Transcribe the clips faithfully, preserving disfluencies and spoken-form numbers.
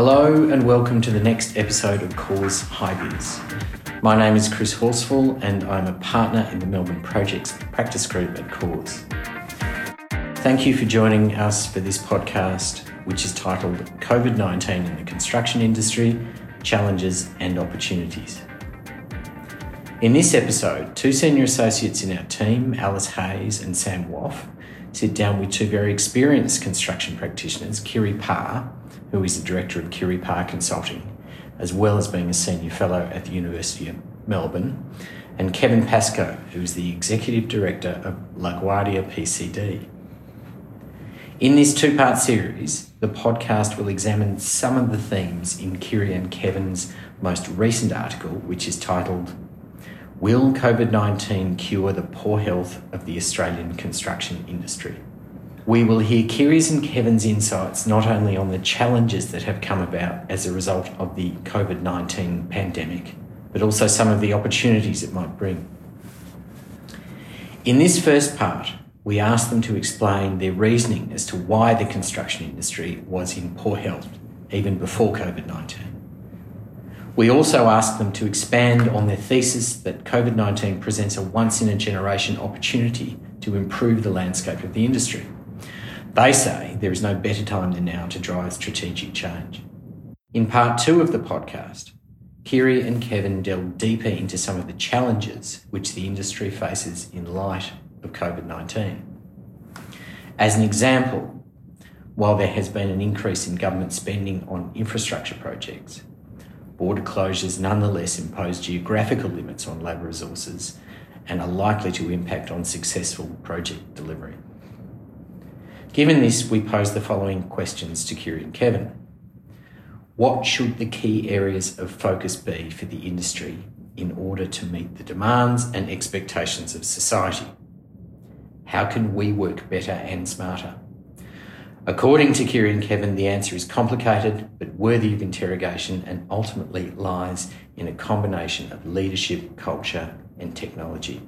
Hello and welcome to the next episode of Cause High Vids. My name is Chris Horsfall and I'm a partner in the Melbourne Projects Practice Group at Cause. Thank you for joining us for this podcast, which is titled COVID nineteen in the Construction Industry, Challenges and Opportunities. In this episode, two senior associates in our team, Alice Hayes and Sam Woff, sit down with two very experienced construction practitioners, Kiri Park, who is the director of Kiri Park Consulting, as well as being a senior fellow at the University of Melbourne, and Kevin Pascoe, who is the executive director of LaGuardia P C D. In this two-part series, the podcast will examine some of the themes in Kiri and Kevin's most recent article, which is titled, Will COVID nineteen Cure the Poor Health of the Australian Construction Industry? We will hear Kiri's and Kevin's insights not only on the challenges that have come about as a result of the COVID nineteen pandemic, but also some of the opportunities it might bring. In this first part, we asked them to explain their reasoning as to why the construction industry was in poor health even before COVID nineteen. We also asked them to expand on their thesis that COVID nineteen presents a once-in-a-generation opportunity to improve the landscape of the industry. They say there is no better time than now to drive strategic change. In part two of the podcast, Kiri and Kevin delve deeper into some of the challenges which the industry faces in light of COVID nineteen. As an example, while there has been an increase in government spending on infrastructure projects, border closures nonetheless impose geographical limits on labour resources and are likely to impact on successful project delivery. Given this, we pose the following questions to Kiri and Kevin. What should the key areas of focus be for the industry in order to meet the demands and expectations of society? How can we work better and smarter? According to Kiri and Kevin, the answer is complicated but worthy of interrogation and ultimately lies in a combination of leadership, culture and technology.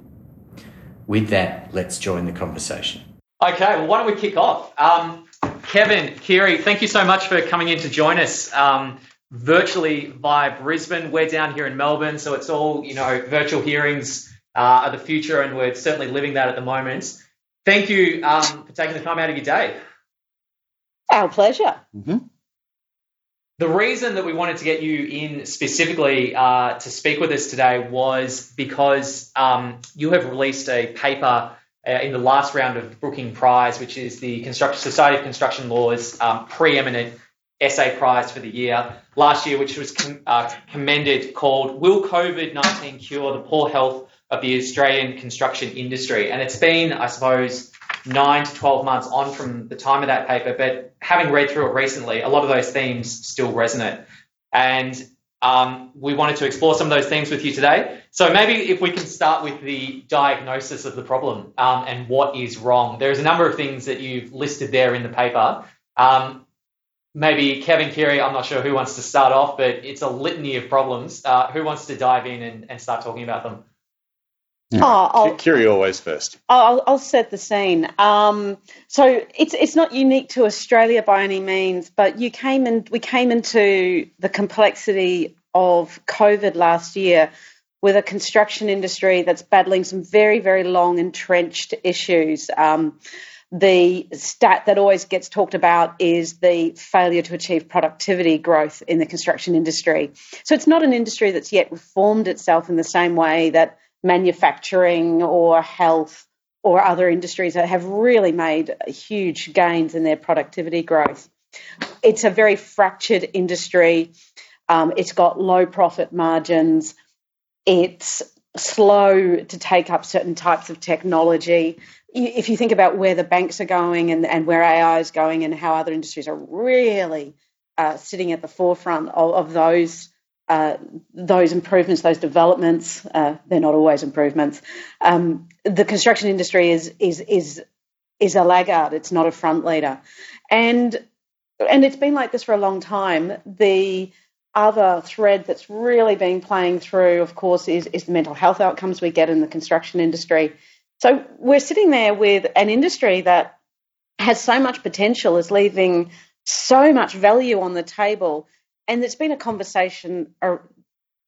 With that, let's join the conversation. Okay, well, why don't we kick off? Um, Kevin, Kiri, thank you so much for coming in to join us um, virtually via Brisbane. We're down here in Melbourne, so it's all, you know, virtual hearings uh, are the future and we're certainly living that at the moment. Thank you um, for taking the time out of your day. Our pleasure. Mm-hmm. The reason that we wanted to get you in specifically uh, to speak with us today was because um, you have released a paper uh, in the last round of the Brookings Prize, which is the Construction Society of Construction Law's um, preeminent essay prize for the year last year, which was com- uh, commended, called "Will COVID nineteen Cure the Poor Health of the Australian Construction Industry?" And it's been, I suppose, nine to twelve months on from the time of that paper, but having read through it recently, a lot of those themes still resonate. And um, we wanted to explore some of those themes with you today. So maybe if we can start with the diagnosis of the problem um, and what is wrong. There's a number of things that you've listed there in the paper. Um, maybe Kevin, Kiri, I'm not sure who wants to start off, but it's a litany of problems. Uh, who wants to dive in and, and start talking about them? Yeah. Oh, I'll, Kiri always first. I'll, I'll set the scene. Um, so it's it's not unique to Australia by any means, but you came in, we came into the complexity of COVID last year with a construction industry that's battling some very, very long entrenched issues. Um, the stat that always gets talked about is the failure to achieve productivity growth in the construction industry. So it's not an industry that's yet reformed itself in the same way that manufacturing or health or other industries that have really made huge gains in their productivity growth. It's a very fractured industry. Um, it's got low profit margins. It's slow to take up certain types of technology. If you think about where the banks are going and, and where A I is going and how other industries are really uh, sitting at the forefront of, of those Uh, those improvements, those developments, uh, they're not always improvements. Um, the construction industry is is is is a laggard. It's not a front leader, and and it's been like this for a long time. The other thread that's really been playing through, of course, is is the mental health outcomes we get in the construction industry. So we're sitting there with an industry that has so much potential, is leaving so much value on the table, And there's been a conversation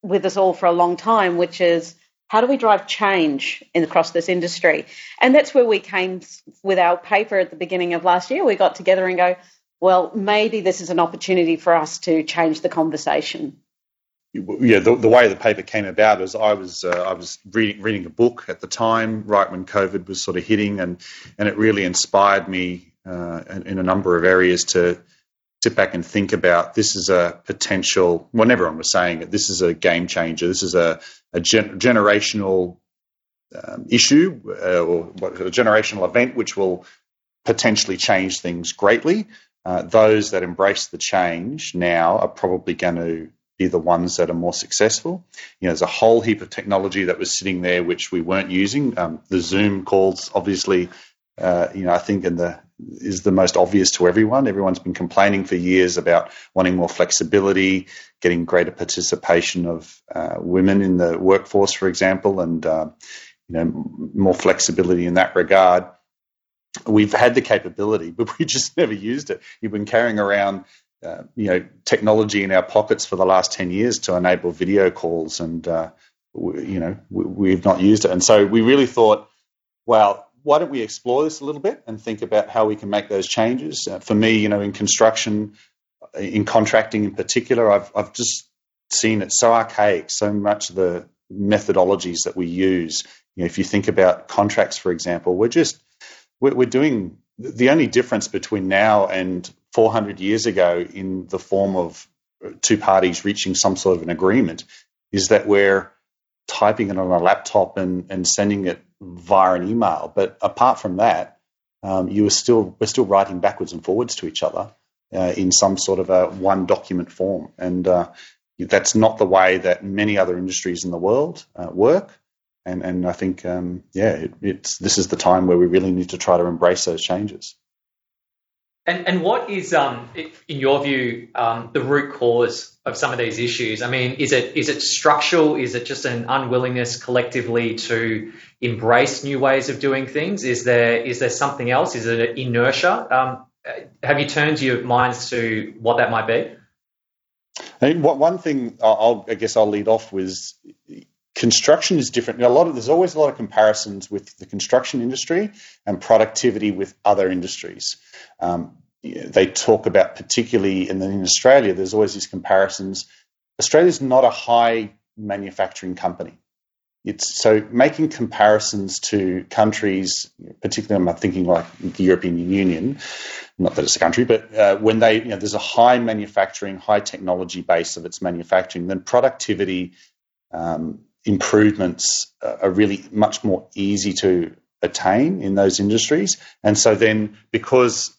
with us all for a long time, which is, how do we drive change in, across this industry? And that's where we came with our paper at the beginning of last year. We got together and go, well, maybe this is an opportunity for us to change the conversation. Yeah, the, the way the paper came about was I was uh, I was reading reading a book at the time, right when COVID was sort of hitting, and and it really inspired me uh, in, in a number of areas to sit back and think about, this is a potential, well, everyone was saying it, this is a game changer, this is a, a gen- generational um, issue uh, or a generational event which will potentially change things greatly. Uh, those that embrace the change now are probably going to be the ones that are more successful. You know, there's a whole heap of technology that was sitting there which we weren't using. Um, the Zoom calls, obviously, uh, you know, I think in the is the most obvious to everyone. Everyone's been complaining for years about wanting more flexibility, getting greater participation of uh, women in the workforce, for example, and uh, you know, more flexibility in that regard. We've had the capability, but we just never used it. You've been carrying around Uh, you know, technology in our pockets for the last ten years to enable video calls, and uh, we, you know, we, we've not used it. And so we really thought, well, why don't we explore this a little bit and think about how we can make those changes? Uh, for me, you know, in construction, in contracting in particular, I've I've just seen it so archaic, so much of the methodologies that we use. You know, if you think about contracts, for example, we're just we're, we're doing the only difference between now and four hundred years ago, in the form of two parties reaching some sort of an agreement, is that we're typing it on a laptop and, and sending it via an email. But apart from that, um, you are still we're still writing backwards and forwards to each other uh, in some sort of a one document form, and uh, that's not the way that many other industries in the world uh, work. And and I think um, yeah, it, it's this is the time where we really need to try to embrace those changes. And and what is, um, in your view, um, the root cause of some of these issues? I mean, is it is it structural? Is it just an unwillingness collectively to embrace new ways of doing things? Is there is there something else? Is it inertia? Um, have you turned your minds to what that might be? I mean, what, one thing I'll, I guess I'll lead off with, construction is different. You know, a lot of there's always a lot of comparisons with the construction industry and productivity with other industries. Um, they talk about, particularly in, the, in Australia, there's always these comparisons. Australia's not a high manufacturing company. It's so making comparisons to countries, particularly I'm thinking like the European Union, not that it's a country, but uh, when they, you know, there's a high manufacturing, high technology base of its manufacturing, then productivity um, improvements are really much more easy to attain in those industries. And so then, because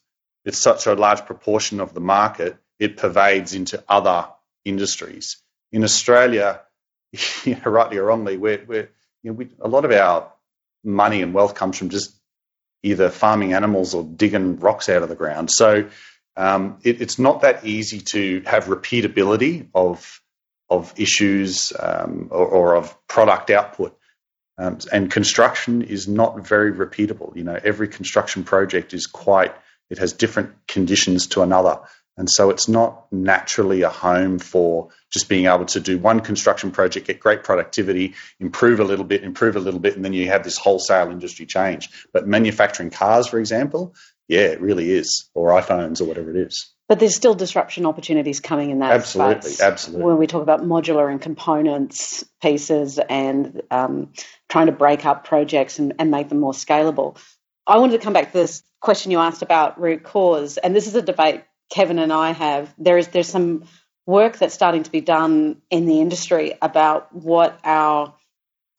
it's such a large proportion of the market, it pervades into other industries. In Australia, you know, rightly or wrongly, we're, we're, you know, we, a lot of our money and wealth comes from just either farming animals or digging rocks out of the ground. So um, it, it's not that easy to have repeatability of of issues um, or, or of product output. Um, and construction is not very repeatable. You know, every construction project is quite, it has different conditions to another. And so it's not naturally a home for just being able to do one construction project, get great productivity, improve a little bit, improve a little bit, and then you have this wholesale industry change. But manufacturing cars, for example, yeah, it really is, or iPhones or whatever it is. But there's still disruption opportunities coming in that absolutely, space. Absolutely. When we talk about modular and components pieces and um, trying to break up projects and, and make them more scalable. I wanted to come back to this question you asked about root cause, and this is a debate Kevin and I have. There is there's some work that's starting to be done in the industry about what our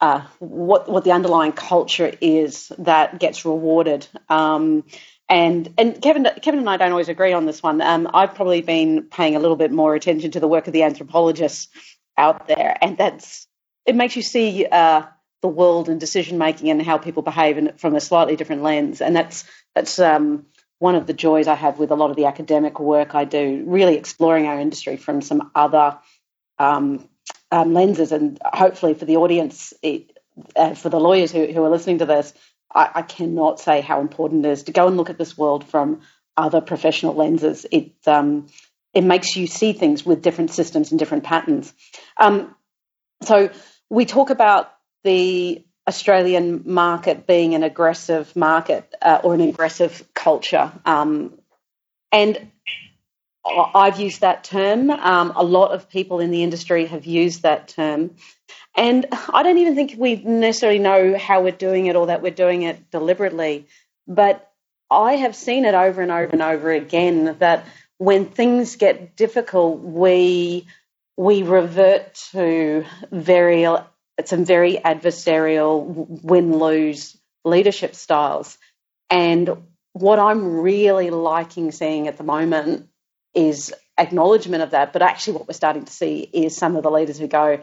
uh, what what the underlying culture is that gets rewarded. Um, And and Kevin Kevin and I don't always agree on this one. Um, I've probably been paying a little bit more attention to the work of the anthropologists out there, and that's it makes you see uh, the world and decision making and how people behave in, from a slightly different lens. And that's that's um, one of the joys I have with a lot of the academic work I do, really exploring our industry from some other um, um, lenses. And hopefully for the audience, it, uh, for the lawyers who, who are listening to this, I cannot say how important it is to go and look at this world from other professional lenses. It um, it makes you see things with different systems and different patterns. Um, so we talk about the Australian market being an aggressive market uh, or an aggressive culture. Um, and I've used that term. Um, a lot of people in the industry have used that term. And I don't even think we necessarily know how we're doing it or that we're doing it deliberately. But I have seen it over and over and over again that when things get difficult, we we revert to very some very adversarial win-lose leadership styles. And what I'm really liking seeing at the moment is acknowledgement of that. But actually what we're starting to see is some of the leaders who go,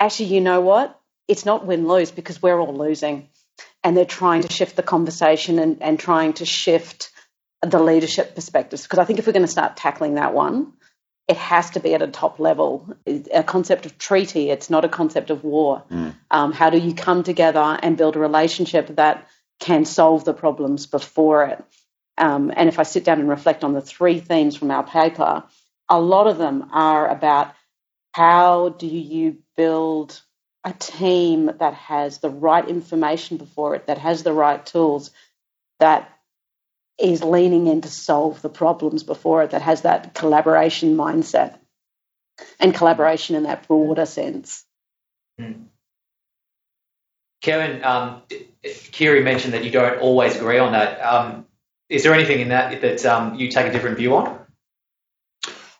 actually, you know what? It's not win-lose because we're all losing. And they're trying to shift the conversation and, and trying to shift the leadership perspectives. Because I think if we're going to start tackling that one, it has to be at a top level. It's a concept of treaty. It's not a concept of war. Mm. Um, how do you come together and build a relationship that can solve the problems before it? Um, and if I sit down and reflect on the three themes from our paper, a lot of them are about how do you build a team that has the right information before it, that has the right tools, that is leaning in to solve the problems before it, that has that collaboration mindset and collaboration in that broader sense. Mm. Kevin, um, Kiri mentioned that you don't always agree on that. Um, is there anything in that that um, you take a different view on?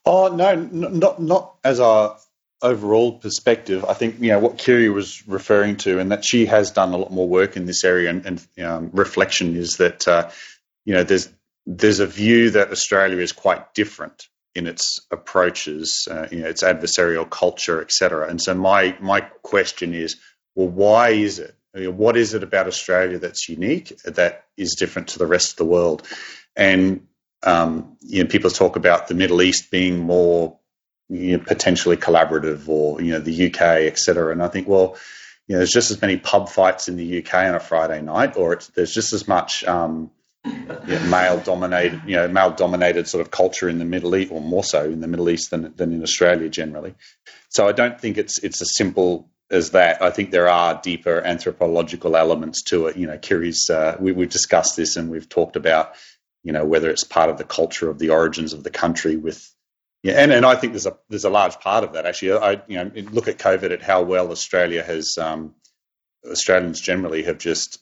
Oh, no, n- not not as a... overall perspective. I think, you know, what Kiri was referring to, and that she has done a lot more work in this area and, and um, reflection is that, uh, you know, there's there's a view that Australia is quite different in its approaches, uh, you know, its adversarial culture, et cetera. And so my, my question is, well, why is it? I mean, what is it about Australia that's unique, that is different to the rest of the world? And, um, you know, people talk about the Middle East being more, you know, potentially collaborative, or, you know, the U K, et cetera. And I think, well, you know, there's just as many pub fights in the U K on a Friday night, or it's, there's just as much um, you know, male-dominated, you know, male-dominated sort of culture in the Middle East, or more so in the Middle East than than in Australia generally. So I don't think it's it's as simple as that. I think there are deeper anthropological elements to it. You know, Kiri's, uh, we, we've discussed this and we've talked about, you know, whether it's part of the culture of the origins of the country with. Yeah, and, and I think there's a there's a large part of that actually. I you know look at COVID, at how well Australia has um, Australians generally have just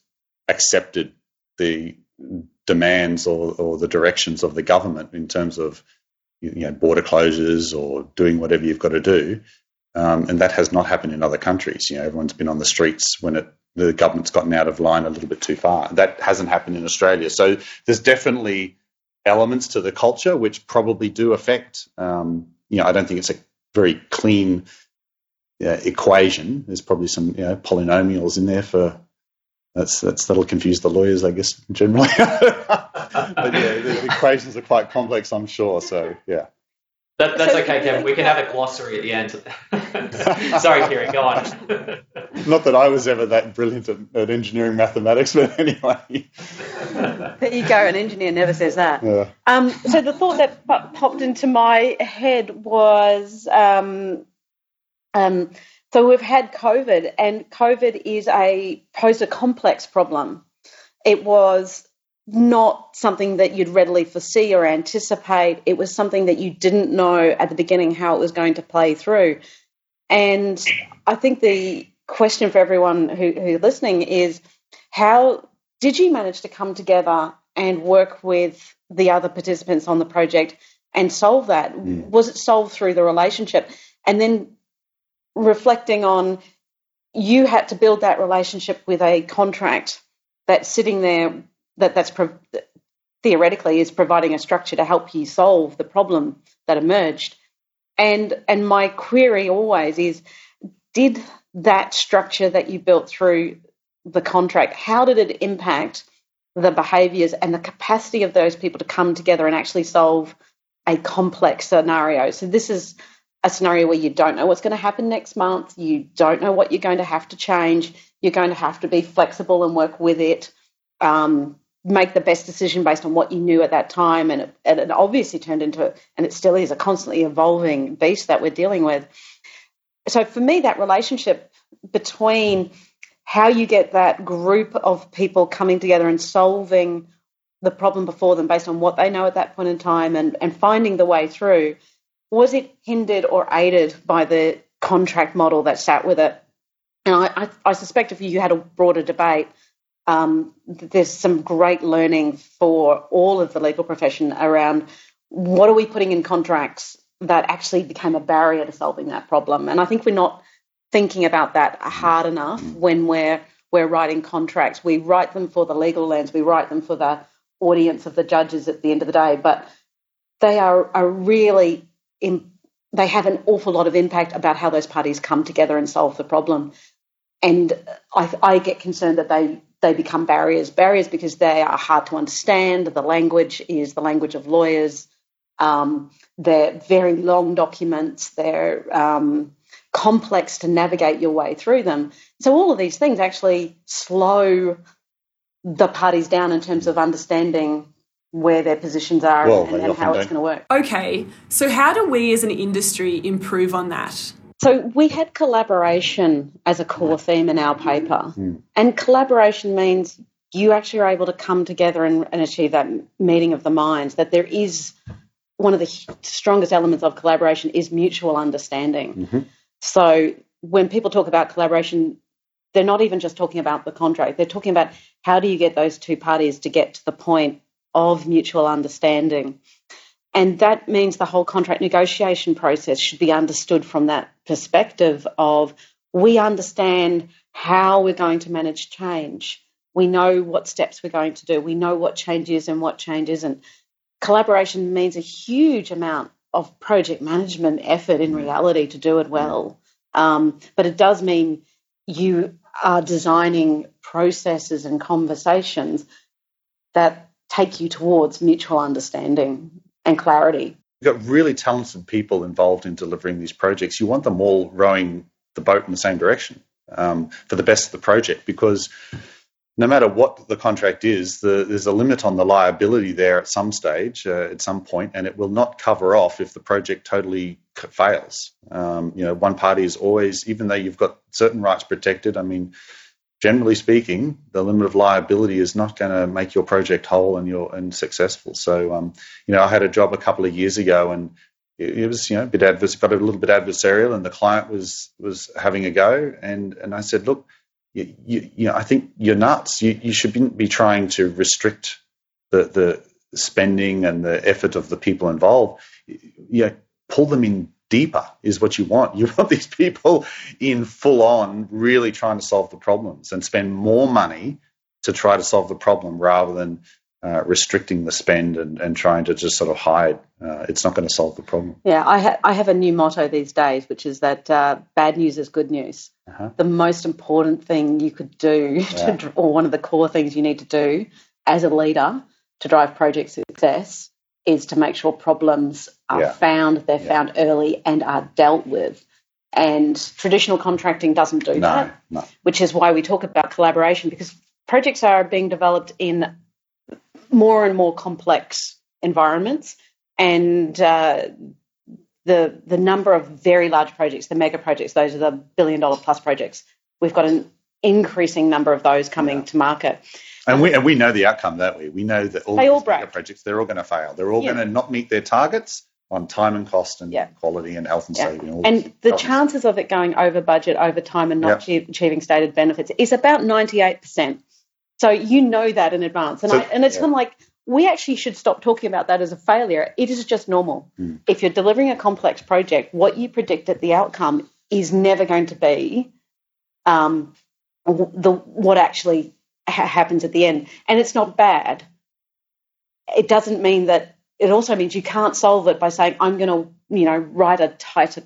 accepted the demands or, or the directions of the government in terms of, you know, border closures or doing whatever you've got to do, um, and that has not happened in other countries. You know, everyone's been on the streets when it, the government's gotten out of line a little bit too far. That hasn't happened in Australia. So there's definitely elements to the culture which probably do affect, um, you know, I don't think it's a very clean uh, equation. There's probably some, you know, polynomials in there for, that's, that's that'll confuse the lawyers, I guess, generally. But yeah, the equations are quite complex, I'm sure, so yeah. That, that's okay, Kevin. We can have a glossary at the end. Sorry, Kiri, go on. Not that I was ever that brilliant at, at engineering mathematics, but anyway. There you go. An engineer never says that. Yeah. Um, so the thought that popped into my head was, um, um, so we've had COVID, and COVID is a posed a complex problem. It was not something that you'd readily foresee or anticipate. It was something that you didn't know at the beginning how it was going to play through. And I think the question for everyone who, who's listening is, how did you manage to come together and work with the other participants on the project and solve that? Mm. Was it solved through the relationship? And then reflecting on, you had to build that relationship with a contract that's sitting there, that that's pro- theoretically is providing a structure to help you solve the problem that emerged. And and my query always is, did that structure that you built through the contract, how did it impact the behaviours and the capacity of those people to come together and actually solve a complex scenario? So this is a scenario where you don't know what's going to happen next month, you don't know what you're going to have to change, you're going to have to be flexible and work with it. Um, make the best decision based on what you knew at that time. And it, and it obviously turned into, and it still is, a constantly evolving beast that we're dealing with. So for me, that relationship between how you get that group of people coming together and solving the problem before them based on what they know at that point in time and, and finding the way through, was it hindered or aided by the contract model that sat with it? And I, I, I suspect if you had a broader debate, um, there's some great learning for all of the legal profession around what are we putting in contracts that actually became a barrier to solving that problem. And I think we're not thinking about that hard enough when we're we're writing contracts. We write them for the legal lens. We write them for the audience of the judges at the end of the day. But they are, are really in, they have an awful lot of impact about how those parties come together and solve the problem. And I, I get concerned that they they become barriers. Barriers because they are hard to understand. The language is the language of lawyers. Um, they're very long documents. They're um, complex to navigate your way through them. So all of these things actually slow the parties down in terms of understanding where their positions are well, and, and how it's going to work. Okay, so how do we as an industry improve on that? So we had collaboration as a core theme in our paper, mm. and collaboration means you actually are able to come together and, and achieve that meeting of the minds, that there is one of the strongest elements of collaboration is mutual understanding. Mm-hmm. So when people talk about collaboration, they're not even just talking about the contract. They're talking about how do you get those two parties to get to the point of mutual understanding. And that means the whole contract negotiation process should be understood from that perspective of we understand how we're going to manage change. We know what steps we're going to do. We know what change is and what change isn't. Collaboration means a huge amount of project management effort in reality to do it well. Um, but it does mean you are designing processes and conversations that take you towards mutual understanding and clarity. You've got really talented people involved in delivering these projects. You want them all rowing the boat in the same direction um, for the best of the project, because no matter what the contract is, the, there's a limit on the liability there at some stage, uh, at some point, and it will not cover off if the project totally fails. Um, you know, one party is always, even though you've got certain rights protected, I mean, generally speaking, the limit of liability is not going to make your project whole and your and successful. So, um, you know, I had a job a couple of years ago, and it, it was, you know, a bit adverse, but a little bit adversarial, and the client was was having a go, and and I said, look. You, you, you know, I think you're nuts. You, you shouldn't be trying to restrict the the spending and the effort of the people involved. You know, pull them in deeper is what you want. You want these people in full on, really trying to solve the problems and spend more money to try to solve the problem rather than uh, restricting the spend and, and trying to just sort of hide. Uh, it's not going to solve the problem. Yeah, I, ha- I have a new motto these days, which is that uh, bad news is good news. Uh-huh. The most important thing you could do, yeah. to, or one of the core things you need to do as a leader to drive project success, is to make sure problems are yeah. found, they're yeah. found early and are dealt with. And traditional contracting doesn't do no, that, no. which is why we talk about collaboration, because projects are being developed in more and more complex environments. And uh, the the number of very large projects, the mega projects, those are the billion-dollar plus projects. We've got an increasing number of those coming yeah. to market. And we and we know the outcome, don't we? We know that all they these all mega projects, they're all going to fail. They're all yeah. going to not meet their targets on time and cost and yeah. quality and health and yeah. safety. And, all and the problems. Chances of it going over budget, over time and not yeah. achieving stated benefits is about ninety-eight percent. So you know that in advance. And, so, I, and it's yeah. kind of like, we actually should stop talking about that as a failure. It is just normal. Mm. If you're delivering a complex project, what you predict at the outcome is never going to be um, the what actually ha- happens at the end. And it's not bad. It doesn't mean that – it also means you can't solve it by saying I'm going to, you know, write a tighter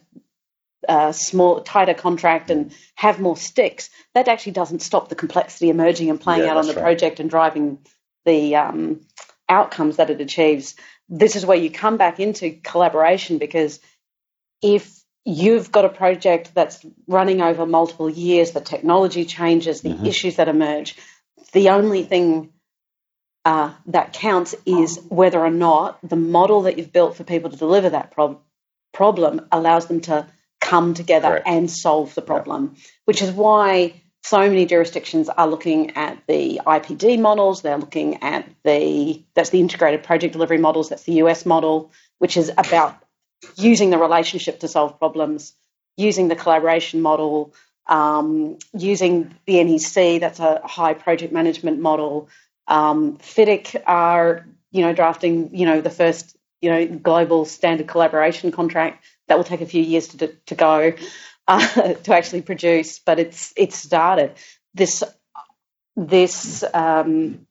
uh, small, tighter contract and have more sticks. That actually doesn't stop the complexity emerging and playing yeah, out on the right. project and driving – the um, outcomes that it achieves. This is where you come back into collaboration, because if you've got a project that's running over multiple years, the technology changes, the mm-hmm. issues that emerge, the only thing uh, that counts is whether or not the model that you've built for people to deliver that prob- problem allows them to come together Correct. And solve the problem, yeah. which is why so many jurisdictions are looking at the I P D models. They're looking at the, that's the integrated project delivery models, that's the U S model, which is about using the relationship to solve problems, using the collaboration model, um, using the N E C, that's a high project management model. Um, FIDIC are, you know, drafting, you know, the first, you know, global standard collaboration contract. That will take a few years to, to go. Uh, to actually produce, but it's it started. This this um,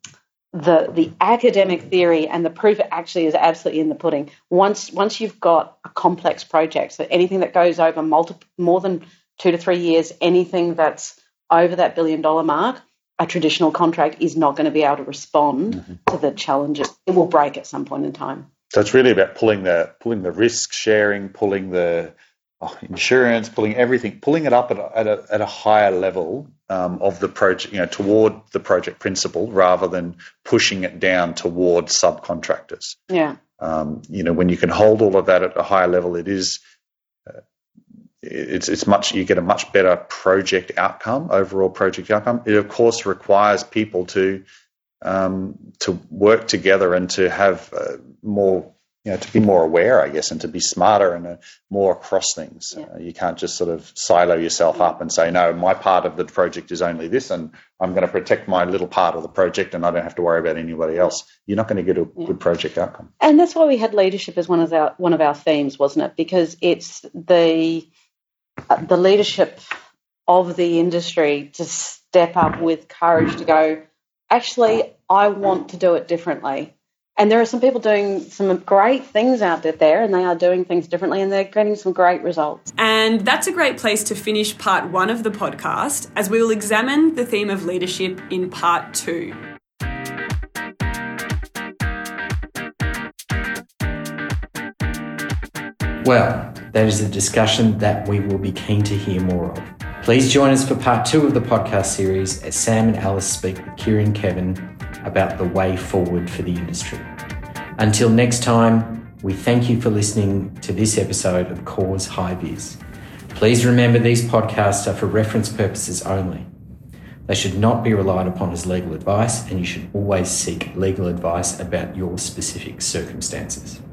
the the academic theory and the proof actually is absolutely in the pudding. Once once you've got a complex project, so anything that goes over multiple more than two to three years, anything that's over that billion dollar mark, a traditional contract is not going to be able to respond mm-hmm. to the challenges. It will break at some point in time. So it's really about pulling the pulling the risk sharing, pulling the Oh, insurance, pulling everything, pulling it up at a, at a, at a higher level um, of the project, you know, toward the project principal rather than pushing it down toward subcontractors. Yeah. Um, you know, when you can hold all of that at a higher level, it is, uh, it's it's much, you get a much better project outcome, overall project outcome. It, of course, requires people to um, to work together and to have uh, more You know, to be more aware, I guess, and to be smarter and uh, more across things. Yeah. Uh, you can't just sort of silo yourself up and say, no, my part of the project is only this and I'm going to protect my little part of the project and I don't have to worry about anybody else. You're not going to get a yeah. good project outcome. And that's why we had leadership as one of our, one of our themes, wasn't it? Because it's the uh, the leadership of the industry to step up with courage to go, actually, I want to do it differently. And there are some people doing some great things out there and they are doing things differently and they're getting some great results. And that's a great place to finish part one of the podcast, as we will examine the theme of leadership in part two. Well, that is a discussion that we will be keen to hear more of. Please join us for part two of the podcast series as Sam and Alice speak with Kiri and Kevin about the way forward for the industry. Until next time, we thank you for listening to this episode of Cause High Vids. Please remember these podcasts are for reference purposes only. They should not be relied upon as legal advice, and you should always seek legal advice about your specific circumstances.